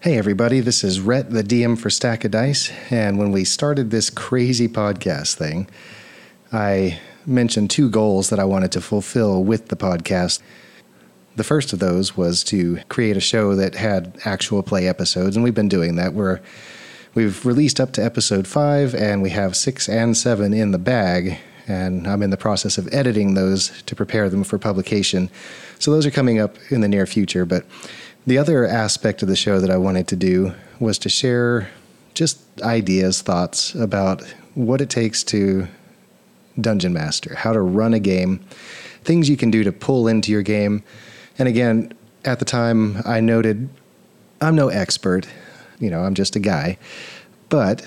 Hey everybody, this is Rhett, the DM for Stack of Dice, and when we started this crazy podcast thing, I mentioned two goals that I wanted to fulfill with the podcast. The first of those was to create a show that had actual play episodes, and we've been doing that. We've released up to episode 5, and we have 6 and 7 in the bag, and I'm in the process of editing those to prepare them for publication. So those are coming up in the near future, but the other aspect of the show that I wanted to do was to share just ideas, thoughts about what it takes to dungeon master, how to run a game, things you can do to pull into your game. And again, at the time I noted, I'm no expert, I'm just a guy, but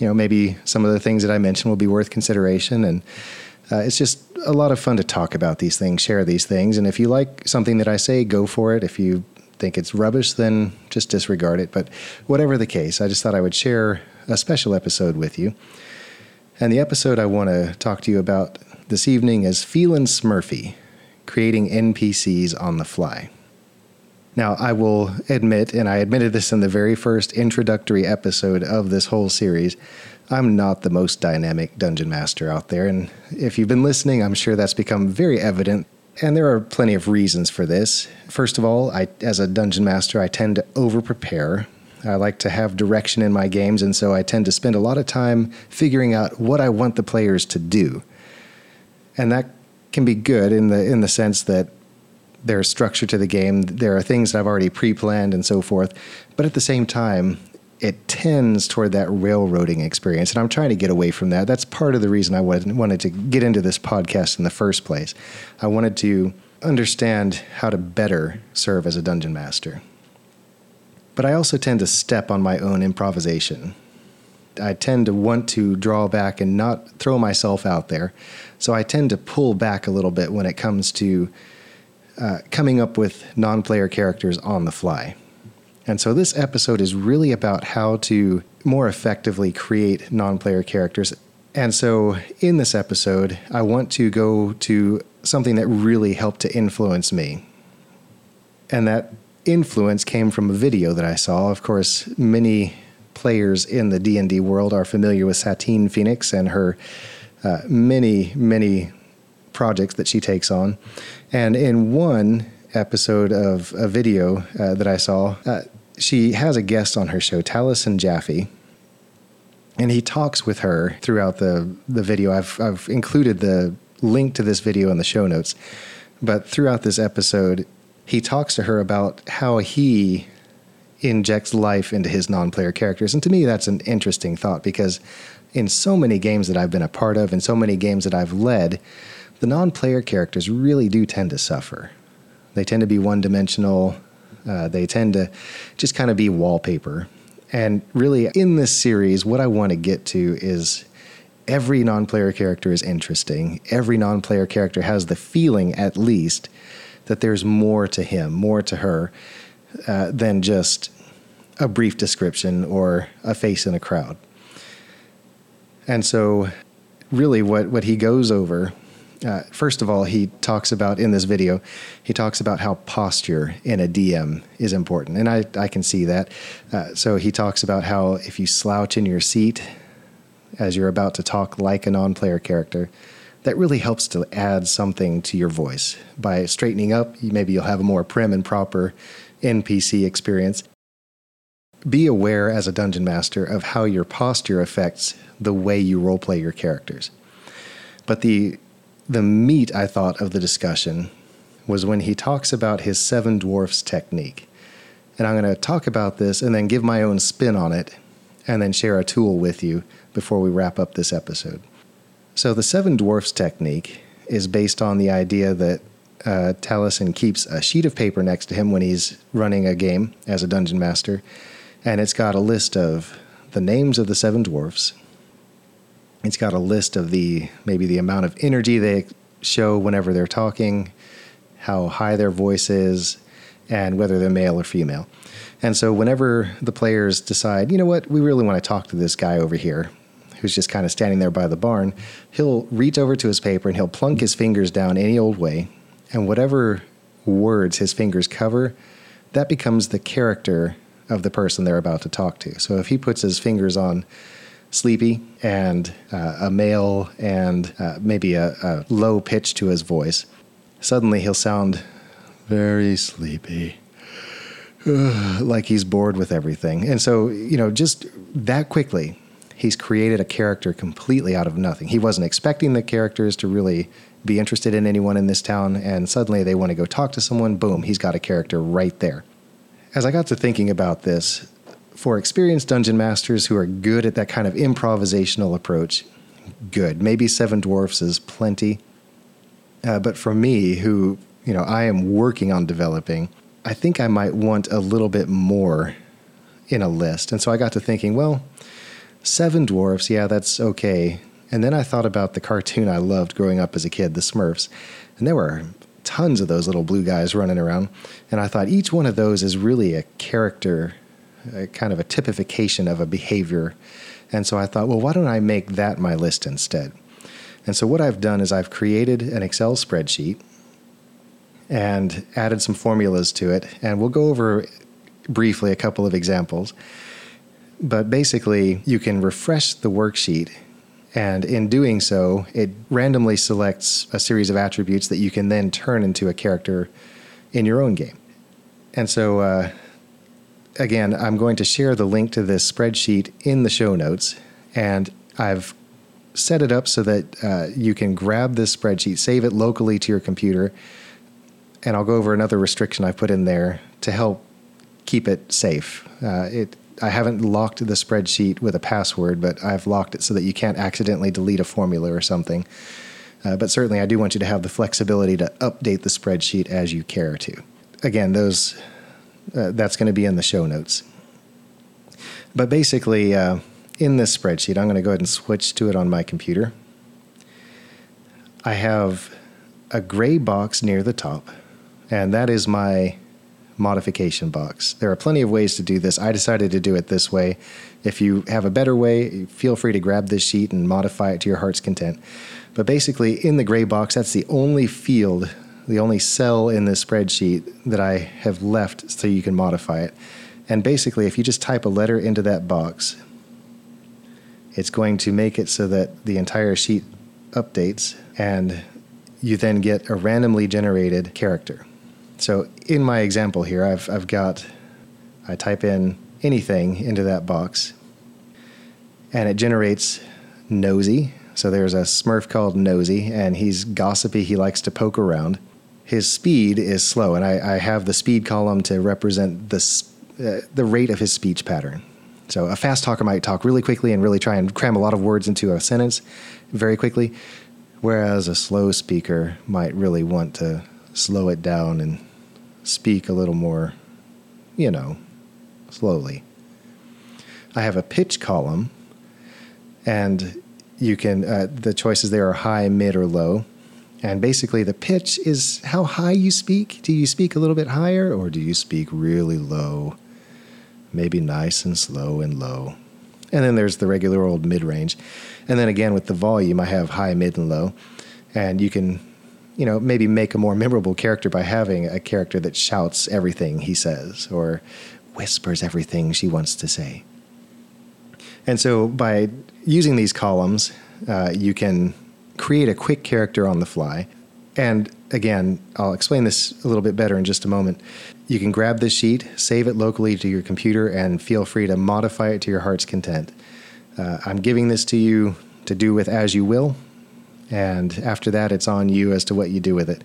maybe some of the things that I mentioned will be worth consideration. And it's just a lot of fun to talk about these things, share these things. And if you like something that I say, go for it. If you think it's rubbish, then just disregard it. But whatever the case, I just thought I would share a special episode with you. And the episode I want to talk to you about this evening is Feelin' Smurfy, creating NPCs on the fly. Now, I will admit, and I admitted this in the very first introductory episode of this whole series, I'm not the most dynamic dungeon master out there. And if you've been listening, I'm sure that's become very evident. And there are plenty of reasons for this. First of all, as a dungeon master, I tend to over-prepare. I like to have direction in my games, and so I tend to spend a lot of time figuring out what I want the players to do. And that can be good in the sense that there's structure to the game, there are things that I've already pre-planned and so forth, but at the same time, it tends toward that railroading experience, and I'm trying to get away from that. That's part of the reason I wanted to get into this podcast in the first place. I wanted to understand how to better serve as a dungeon master. But I also tend to step on my own improvisation. I tend to want to draw back and not throw myself out there, so I tend to pull back a little bit when it comes to coming up with non-player characters on the fly. And so this episode is really about how to more effectively create non-player characters. And so in this episode, I want to go to something that really helped to influence me. And that influence came from a video that I saw. Of course, many players in the D&D world are familiar with Satine Phoenix and her many, many projects that she takes on. And in one episode of a video that I saw, she has a guest on her show, Talison Jaffe, and he talks with her throughout the video. I've included the link to this video in the show notes, but throughout this episode, he talks to her about how he injects life into his non-player characters. And to me, that's an interesting thought, because in so many games that I've been a part of, in so many games that I've led, the non-player characters really do tend to suffer. They tend to be one-dimensional. They tend to just kind of be wallpaper. And really, in this series, what I want to get to is every non-player character is interesting. Every non-player character has the feeling, at least, that there's more to him, more to her, than just a brief description or a face in a crowd. And so, really, what he goes over... first of all, in this video, he talks about how posture in a DM is important. And I can see that. So he talks about how if you slouch in your seat as you're about to talk like a non-player character, that really helps to add something to your voice. By straightening up, maybe you'll have a more prim and proper NPC experience. Be aware as a dungeon master of how your posture affects the way you roleplay your characters. But the meat, I thought, of the discussion was when he talks about his 7 Dwarfs technique. And I'm going to talk about this and then give my own spin on it and then share a tool with you before we wrap up this episode. So the 7 Dwarfs technique is based on the idea that Talison keeps a sheet of paper next to him when he's running a game as a dungeon master. And it's got a list of the names of the 7 dwarfs. It's got a list of the amount of energy they show whenever they're talking, how high their voice is, and whether they're male or female. And so whenever the players decide, you know what, we really want to talk to this guy over here who's just kind of standing there by the barn, he'll reach over to his paper and he'll plunk his fingers down any old way. And whatever words his fingers cover, that becomes the character of the person they're about to talk to. So if he puts his fingers on sleepy and a male and maybe a low pitch to his voice, suddenly he'll sound very sleepy, like he's bored with everything. And so, you know, just that quickly, he's created a character completely out of nothing. He wasn't expecting the characters to really be interested in anyone in this town, and suddenly they want to go talk to someone. Boom, he's got a character right there. As I got to thinking about this, for experienced dungeon masters who are good at that kind of improvisational approach, good. Maybe Seven Dwarfs is plenty. But for me, who, you know, I am working on developing, I think I might want a little bit more in a list. And so I got to thinking, well, Seven Dwarfs, yeah, that's okay. And then I thought about the cartoon I loved growing up as a kid, The Smurfs. And there were tons of those little blue guys running around. And I thought each one of those is really a character, a kind of a typification of a behavior. And so I thought, well, why don't I make that my list instead? And so what I've done is I've created an Excel spreadsheet and added some formulas to it. And we'll go over briefly a couple of examples. But basically, you can refresh the worksheet. And in doing so, it randomly selects a series of attributes that you can then turn into a character in your own game. And so, again, I'm going to share the link to this spreadsheet in the show notes. And I've set it up so that you can grab this spreadsheet, save it locally to your computer. And I'll go over another restriction I put in there to help keep it safe. I haven't locked the spreadsheet with a password, but I've locked it so that you can't accidentally delete a formula or something. But certainly I do want you to have the flexibility to update the spreadsheet as you care to. Again, those that's going to be in the show notes. But basically, in this spreadsheet, I'm going to go ahead and switch to it on my computer. I have a gray box near the top, and that is my modification box. There are plenty of ways to do this. I decided to do it this way. If you have a better way, feel free to grab this sheet and modify it to your heart's content. But basically, in the gray box, that's the only field, the only cell in this spreadsheet that I have left so you can modify it. And basically, if you just type a letter into that box, it's going to make it so that the entire sheet updates, and you then get a randomly generated character. So in my example here, I type in anything into that box, and it generates Nosy. So there's a Smurf called Nosy, and he's gossipy. He likes to poke around. His speed is slow, and I have the speed column to represent the rate of his speech pattern. So a fast talker might talk really quickly and really try and cram a lot of words into a sentence very quickly, whereas a slow speaker might really want to slow it down and speak a little more, you know, slowly. I have a pitch column, and you can, the choices there are high, mid, or low. And basically the pitch is how high you speak. Do you speak a little bit higher, or do you speak really low? Maybe nice and slow and low. And then there's the regular old mid-range. And then again, with the volume, I have high, mid, and low. And you can, you know, maybe make a more memorable character by having a character that shouts everything he says or whispers everything she wants to say. And so by using these columns, you can create a quick character on the fly. And again, I'll explain this a little bit better in just a moment. You can grab this sheet, save it locally to your computer, and feel free to modify it to your heart's content. I'm giving this to you to do with as you will. And after that, it's on you as to what you do with it.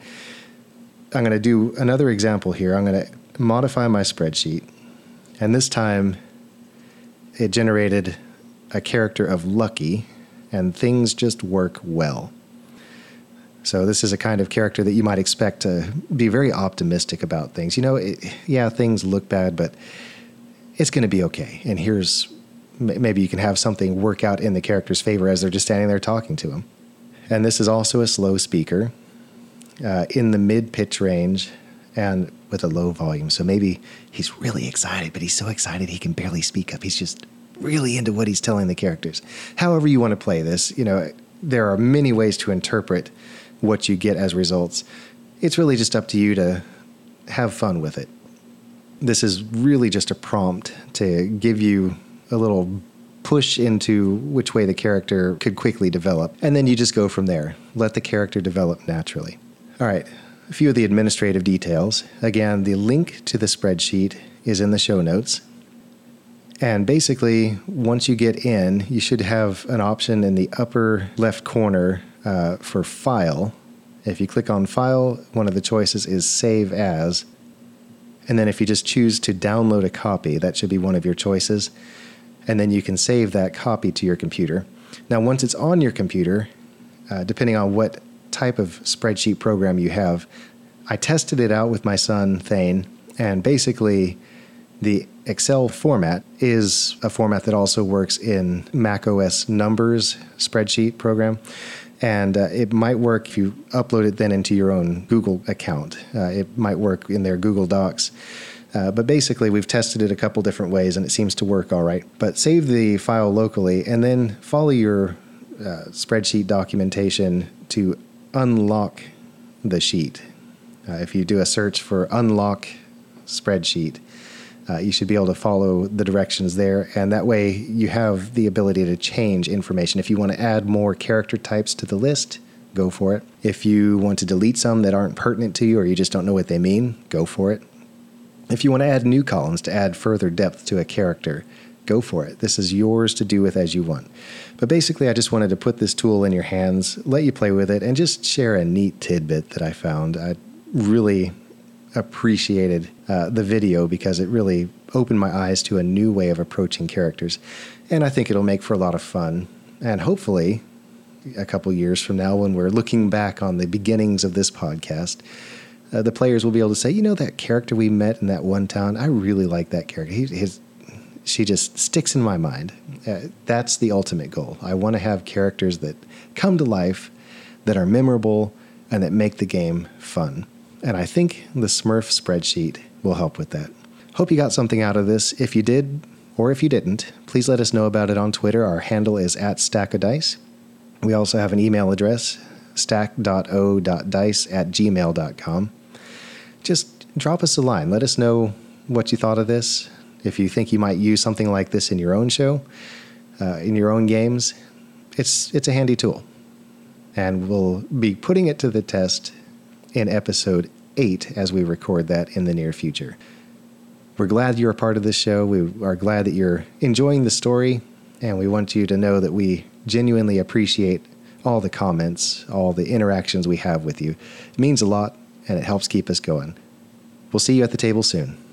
I'm going to do another example here. I'm going to modify my spreadsheet. And this time, it generated a character of Lucky, and things just work well. So this is a kind of character that you might expect to be very optimistic about things. You know, things look bad, but it's going to be okay. And here's, maybe you can have something work out in the character's favor as they're just standing there talking to him. And this is also a slow speaker in the mid-pitch range and with a low volume. So maybe he's really excited, but he's so excited he can barely speak up. He's just really into what he's telling the characters. However you want to play this, you know, there are many ways to interpret what you get as results. It's really just up to you to have fun with it. this is really just a prompt to give you a little push into which way the character could quickly develop. And then you just go from there. Let the character develop naturally. All right, a few of the administrative details. Again, the link to the spreadsheet is in the show notes. And basically, once you get in, you should have an option in the upper left corner for File. If you click on File, one of the choices is Save As. And then if you just choose to download a copy, that should be one of your choices. And then you can save that copy to your computer. Now, once it's on your computer, depending on what type of spreadsheet program you have, I tested it out with my son, Thane, and basically the Excel format is a format that also works in Mac OS Numbers spreadsheet program. And it might work if you upload it then into your own Google account. It might work in their Google Docs. But basically, we've tested it a couple different ways, and it seems to work all right. But save the file locally, and then follow your spreadsheet documentation to unlock the sheet. If you do a search for unlock spreadsheet, you should be able to follow the directions there, and that way you have the ability to change information. If you want to add more character types to the list, go for it. If you want to delete some that aren't pertinent to you or you just don't know what they mean, go for it. If you want to add new columns to add further depth to a character, go for it. This is yours to do with as you want. But basically, I just wanted to put this tool in your hands, let you play with it, and just share a neat tidbit that I found. I really appreciated the video because it really opened my eyes to a new way of approaching characters. And I think it'll make for a lot of fun. And hopefully, a couple years from now, when we're looking back on the beginnings of this podcast, the players will be able to say, you know, that character we met in that one town, I really like that character. She just sticks in my mind. That's the ultimate goal. I want to have characters that come to life, that are memorable, and that make the game fun. And I think the Smurf spreadsheet will help with that. Hope you got something out of this. If you did, or if you didn't, please let us know about it on Twitter. Our handle is @StackOfDice. We also have an email address, stack.o.dice@gmail.com. Just drop us a line. Let us know what you thought of this. If you think you might use something like this in your own show, in your own games, it's a handy tool. And we'll be putting it to the test in episode 8 as we record that in the near future. We're glad you're a part of this show. We are glad that you're enjoying the story, and we want you to know that we genuinely appreciate all the comments, all the interactions we have with you. It means a lot, and it helps keep us going. We'll see you at the table soon.